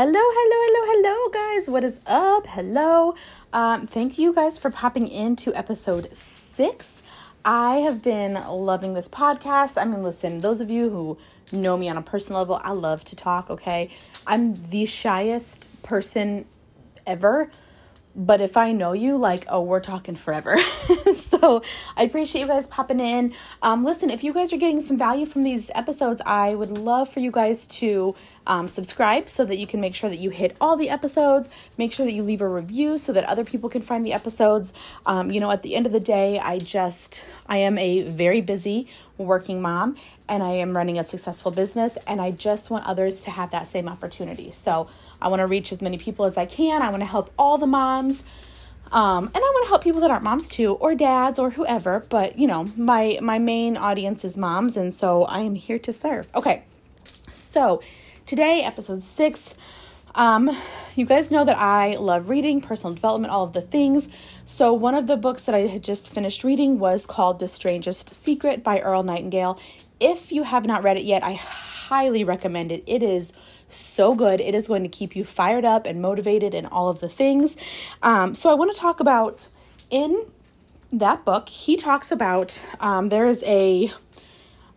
Hello guys, what is up? Hello. Thank you guys for popping into episode 6. I have been loving this podcast. I mean, listen, those of you who know me on a personal level, I love to talk, okay? I'm the shyest person ever, but if I know you, like, oh, we're talking forever. So I appreciate you guys popping in. Listen, if you guys are getting some value from these episodes, I would love for you guys to subscribe so that you can make sure that you hit all the episodes. Make sure that you leave a review so that other people can find the episodes. You know, at the end of the day, I am a very busy working mom, and I am running a successful business, and I just want others to have that same opportunity. So I want to reach as many people as I can. I want to help all the moms. And I want to help people that aren't moms too, or dads, or whoever, but you know, my main audience is moms, and so I am here to serve. Okay, so today, episode 6, you guys know that I love reading, personal development, all of the things, so one of the books that I had just finished reading was called The Strangest Secret by Earl Nightingale. If you have not read it yet, I highly recommend it. It is so good. It is going to keep you fired up and motivated and all of the things. So I want to talk about, in that book, he talks about, there is a,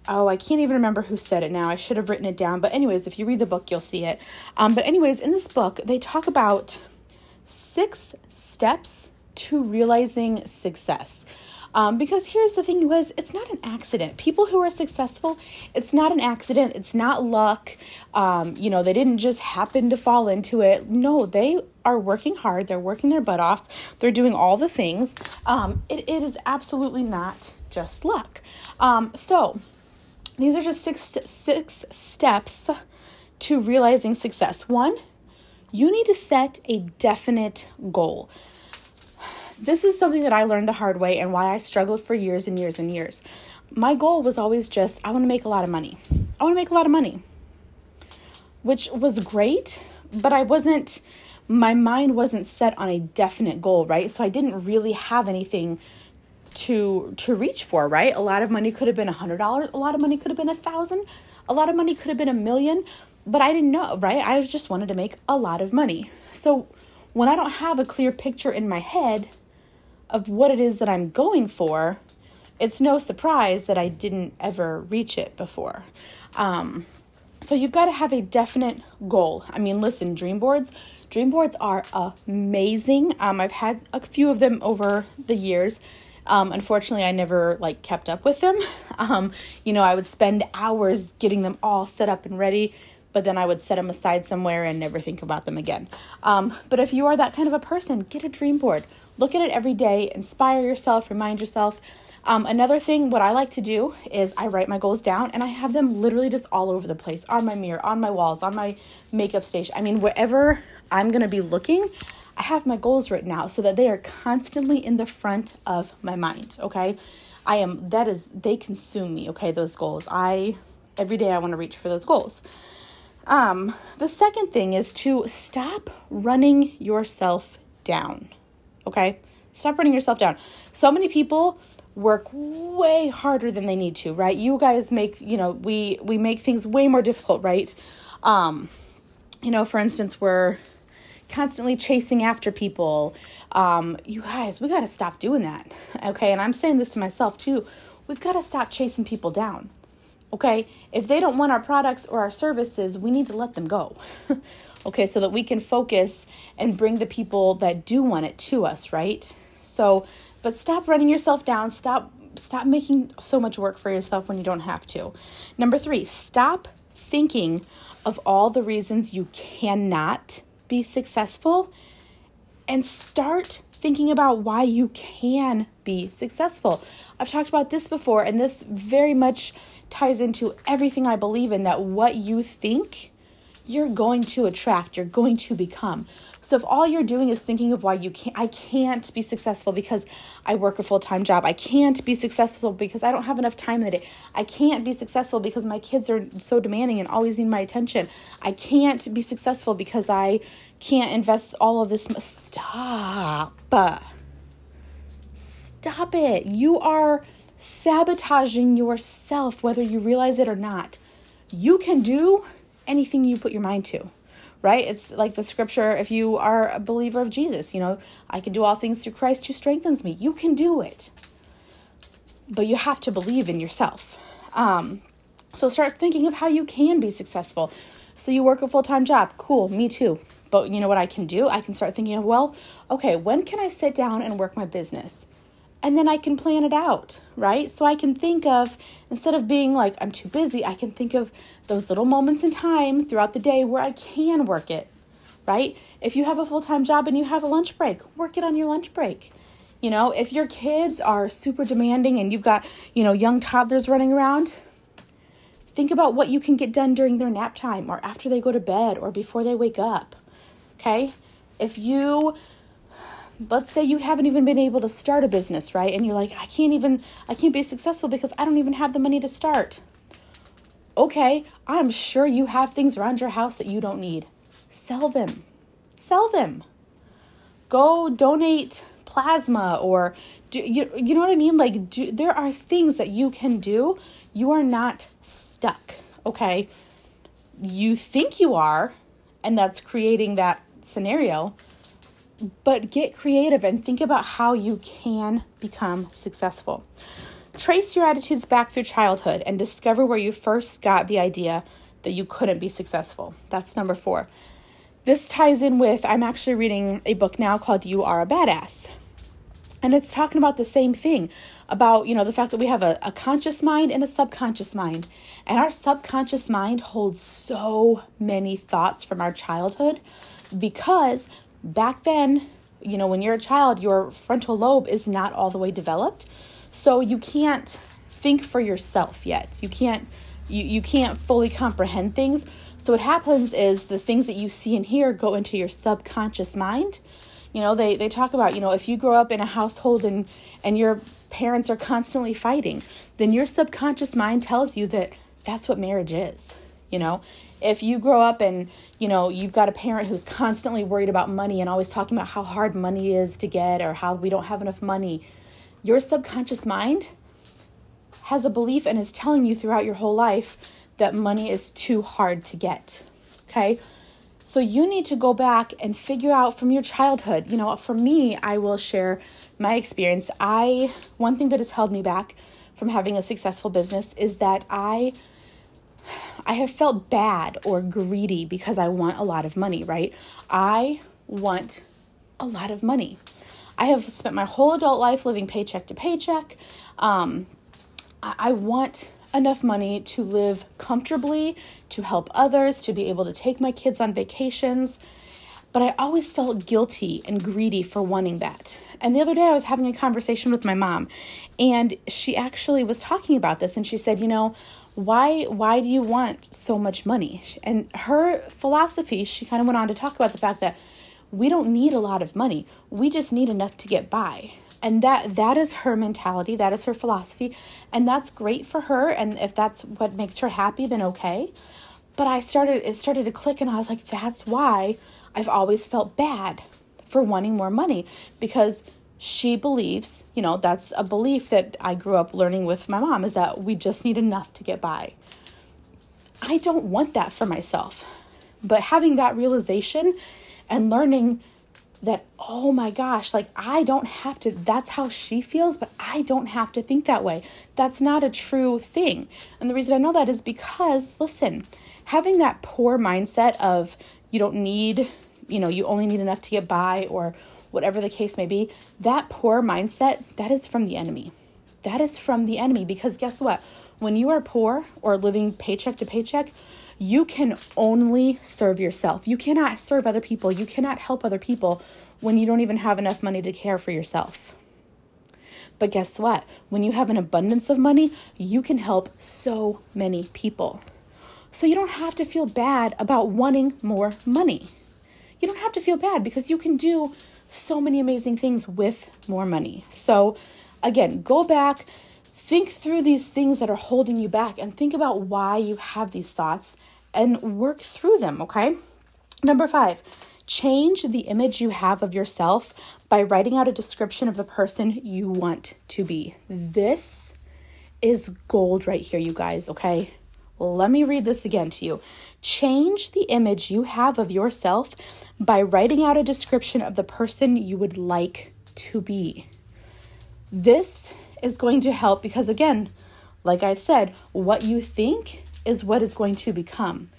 oh, I can't even remember who said it now. I should have written it down. But anyways, if you read the book, you'll see it. But anyways, in this book, they talk about 6 steps to realizing success. Because here's the thing, you guys, it's not an accident. People who are successful, it's not an accident. It's not luck. You know, they didn't just happen to fall into it. No, they are working hard. They're working their butt off. They're doing all the things. It is absolutely not just luck. So these are just six steps to realizing success. 1, you need to set a definite goal. This is something that I learned the hard way and why I struggled for years and years and years. My goal was always just, I want to make a lot of money. I want to make a lot of money, which was great, but my mind wasn't set on a definite goal, right? So I didn't really have anything to reach for, right? A lot of money could have been $100. A lot of money could have been $1,000. A lot of money could have been $1,000,000, but I didn't know, right? I just wanted to make a lot of money. So when I don't have a clear picture in my head of what it is that I'm going for, it's no surprise that I didn't ever reach it before. So you've got to have a definite goal. I mean, listen, dream boards are amazing. I've had a few of them over the years. Unfortunately, I never kept up with them. You know, I would spend hours getting them all set up and ready, but then I would set them aside somewhere and never think about them again. But if you are that kind of a person, get a dream board. Look at it every day. Inspire yourself. Remind yourself. Another thing, what I like to do is I write my goals down, and I have them literally just all over the place, on my mirror, on my walls, on my makeup station. I mean, wherever I'm going to be looking, I have my goals written out so that they are constantly in the front of my mind, okay? They consume me, okay, those goals. Every day I want to reach for those goals. The second thing is to stop running yourself down, okay? Stop running yourself down. So many people work way harder than they need to, right? You guys we make things way more difficult, right? You know, for instance, we're constantly chasing after people. You guys, we got to stop doing that, okay? And I'm saying this to myself too. We've got to stop chasing people down. Okay, if they don't want our products or our services, we need to let them go, okay, so that we can focus and bring the people that do want it to us, right? So, but stop running yourself down. Stop making so much work for yourself when you don't have to. Number 3, stop thinking of all the reasons you cannot be successful and start thinking about why you can be successful. I've talked about this before, and this very much ties into everything I believe in, that what you think, you're going to attract, you're going to become. So if all you're doing is thinking of why I can't be successful because I work a full-time job. I can't be successful because I don't have enough time in the day. I can't be successful because my kids are so demanding and always need my attention. I can't be successful because I can't invest all of this. Stop it. You are sabotaging yourself, whether you realize it or not. You can do anything you put your mind to, right? It's like the scripture, if you are a believer of Jesus, you know, I can do all things through Christ who strengthens me. You can do it. But you have to believe in yourself. So start thinking of how you can be successful. So you work a full-time job. Cool, me too. But you know what I can do? I can start thinking of, well, okay, when can I sit down and work my business? And then I can plan it out, right? So I can think of, instead of being like, I'm too busy, I can think of those little moments in time throughout the day where I can work it, right? If you have a full-time job and you have a lunch break, work it on your lunch break. You know, if your kids are super demanding and you've got, you know, young toddlers running around, think about what you can get done during their nap time or after they go to bed or before they wake up, okay? If you... Let's say you haven't even been able to start a business, right? And you're like, I can't be successful because I don't even have the money to start. Okay, I'm sure you have things around your house that you don't need. Sell them. Go donate plasma or do you know what I mean? Like there are things that you can do. You are not stuck, okay? You think you are, and that's creating that scenario. But get creative and think about how you can become successful. Trace your attitudes back through childhood and discover where you first got the idea that you couldn't be successful. That's number 4. This ties in with, I'm actually reading a book now called You Are a Badass. And it's talking about the same thing, about, you know, the fact that we have a conscious mind and a subconscious mind. And our subconscious mind holds so many thoughts from our childhood because... Back then, you know, when you're a child, your frontal lobe is not all the way developed. So you can't think for yourself yet. You can't fully comprehend things. So what happens is the things that you see and hear go into your subconscious mind. You know, they talk about, you know, if you grow up in a household and your parents are constantly fighting, then your subconscious mind tells you that that's what marriage is, you know. If you grow up and, you know, you've got a parent who's constantly worried about money and always talking about how hard money is to get or how we don't have enough money, your subconscious mind has a belief and is telling you throughout your whole life that money is too hard to get, okay? So you need to go back and figure out from your childhood. You know, for me, I will share my experience. One thing that has held me back from having a successful business is that I have felt bad or greedy because I want a lot of money, right? I want a lot of money. I have spent my whole adult life living paycheck to paycheck. I want enough money to live comfortably, to help others, to be able to take my kids on vacations. But I always felt guilty and greedy for wanting that. And the other day I was having a conversation with my mom, and she actually was talking about this, and she said, you know, why do you want so much money? And her philosophy, she kind of went on to talk about the fact that we don't need a lot of money. We just need enough to get by. And that is her mentality. That is her philosophy. And that's great for her. And if that's what makes her happy, then okay. But it started to click, and I was like, that's why I've always felt bad for wanting more money, because she believes, you know, that's a belief that I grew up learning with my mom, is that we just need enough to get by. I don't want that for myself. But having that realization and learning that, oh my gosh, like I don't have to, that's how she feels, but I don't have to think that way. That's not a true thing. And the reason I know that is because, listen, having that poor mindset of you don't need, you know, you only need enough to get by, or whatever the case may be, that poor mindset, that is from the enemy. That is from the enemy, because guess what? When you are poor or living paycheck to paycheck, you can only serve yourself. You cannot serve other people. You cannot help other people when you don't even have enough money to care for yourself. But guess what? When you have an abundance of money, you can help so many people. So you don't have to feel bad about wanting more money. You don't have to feel bad because you can do so many amazing things with more money. So again, go back, think through these things that are holding you back, and think about why you have these thoughts and work through them, okay? Number 5, change the image you have of yourself by writing out a description of the person you want to be. This is gold right here, you guys, okay? Let me read this again to you. Change the image you have of yourself by writing out a description of the person you would like to be. This is going to help because, again, like I've said, what you think is what is going to become.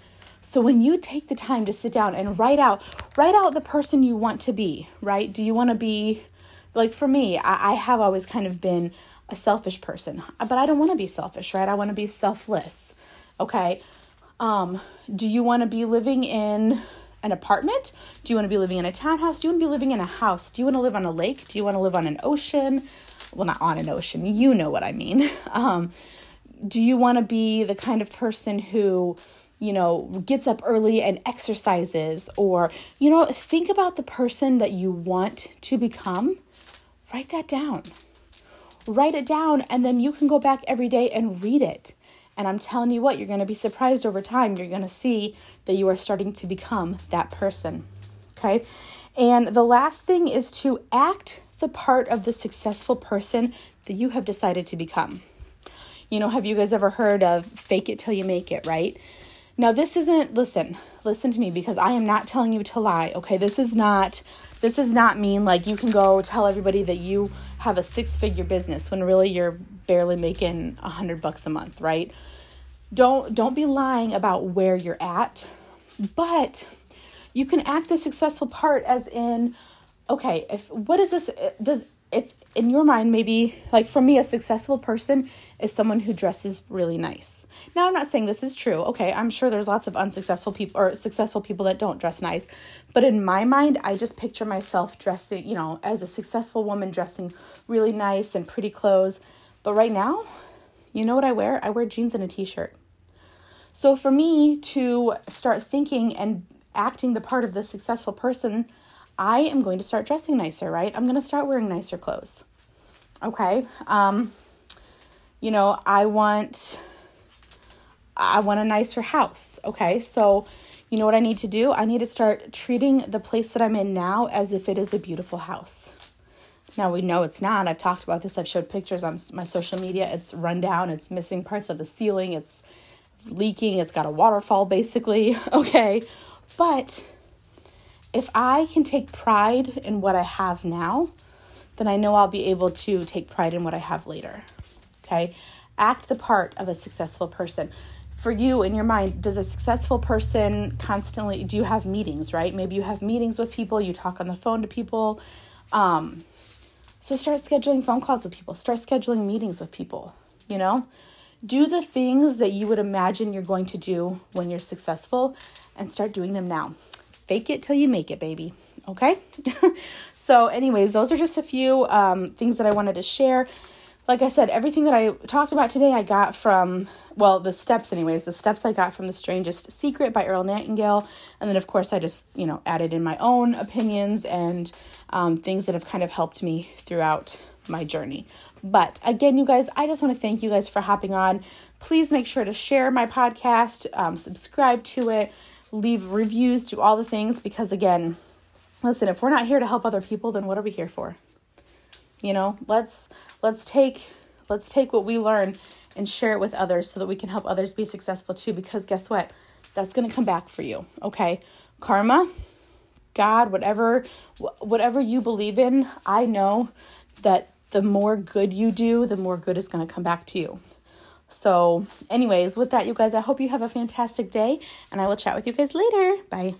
So when you take the time to sit down and write out the person you want to be, right? Do you want to be, like for me, I have always kind of been a selfish person, but I don't want to be selfish, right? I want to be selfless, okay? Do you want to be living in an apartment? Do you want to be living in a townhouse? Do you want to be living in a house? Do you want to live on a lake? Do you want to live on an ocean? Well, not on an ocean, you know what I mean. Do you want to be the kind of person who, you know, gets up early and exercises? Or, you know, think about the person that you want to become. Write that down. Write it down, and then you can go back every day and read it. And I'm telling you what, you're going to be surprised over time. You're going to see that you are starting to become that person, okay? And the last thing is to act the part of the successful person that you have decided to become. You know, have you guys ever heard of fake it till you make it, right? Now, this isn't, listen to me, because I am not telling you to lie, okay? This does not mean like you can go tell everybody that you have a six-figure business when really you're barely making $100 a month, right? Don't be lying about where you're at, but you can act the successful part as in, okay, if in your mind, maybe, like for me, a successful person is someone who dresses really nice. Now, I'm not saying this is true. Okay, I'm sure there's lots of unsuccessful people or successful people that don't dress nice. But in my mind, I just picture myself dressing, you know, as a successful woman dressing really nice and pretty clothes. But right now, you know what I wear? I wear jeans and a t-shirt. So for me to start thinking and acting the part of the successful person, I am going to start dressing nicer, right? I'm going to start wearing nicer clothes, okay? You know, I want a nicer house, okay? So you know what I need to do? I need to start treating the place that I'm in now as if it is a beautiful house. Now, we know it's not. I've talked about this. I've showed pictures on my social media. It's run down. It's missing parts of the ceiling. It's leaking. It's got a waterfall, basically, okay? But if I can take pride in what I have now, then I know I'll be able to take pride in what I have later, okay? Act the part of a successful person. For you, in your mind, does a successful person constantly, do you have meetings, right? Maybe you have meetings with people, you talk on the phone to people. So start scheduling phone calls with people. Start scheduling meetings with people, you know? Do the things that you would imagine you're going to do when you're successful and start doing them now. Fake it till you make it, baby. Okay? So anyways, those are just a few things that I wanted to share. Like I said, everything that I talked about today, I got from, well, the steps I got from The Strangest Secret by Earl Nightingale. And then, of course, I just, you know, added in my own opinions and things that have kind of helped me throughout my journey. But again, you guys, I just want to thank you guys for hopping on. Please make sure to share my podcast, subscribe to it, leave reviews, do all the things, because again, listen, if we're not here to help other people, then what are we here for? You know, let's take what we learn and share it with others so that we can help others be successful too, because guess what? That's going to come back for you. Okay. Karma, God, whatever you believe in, I know that the more good you do, the more good is going to come back to you. So anyways, with that, you guys, I hope you have a fantastic day, and I will chat with you guys later. Bye.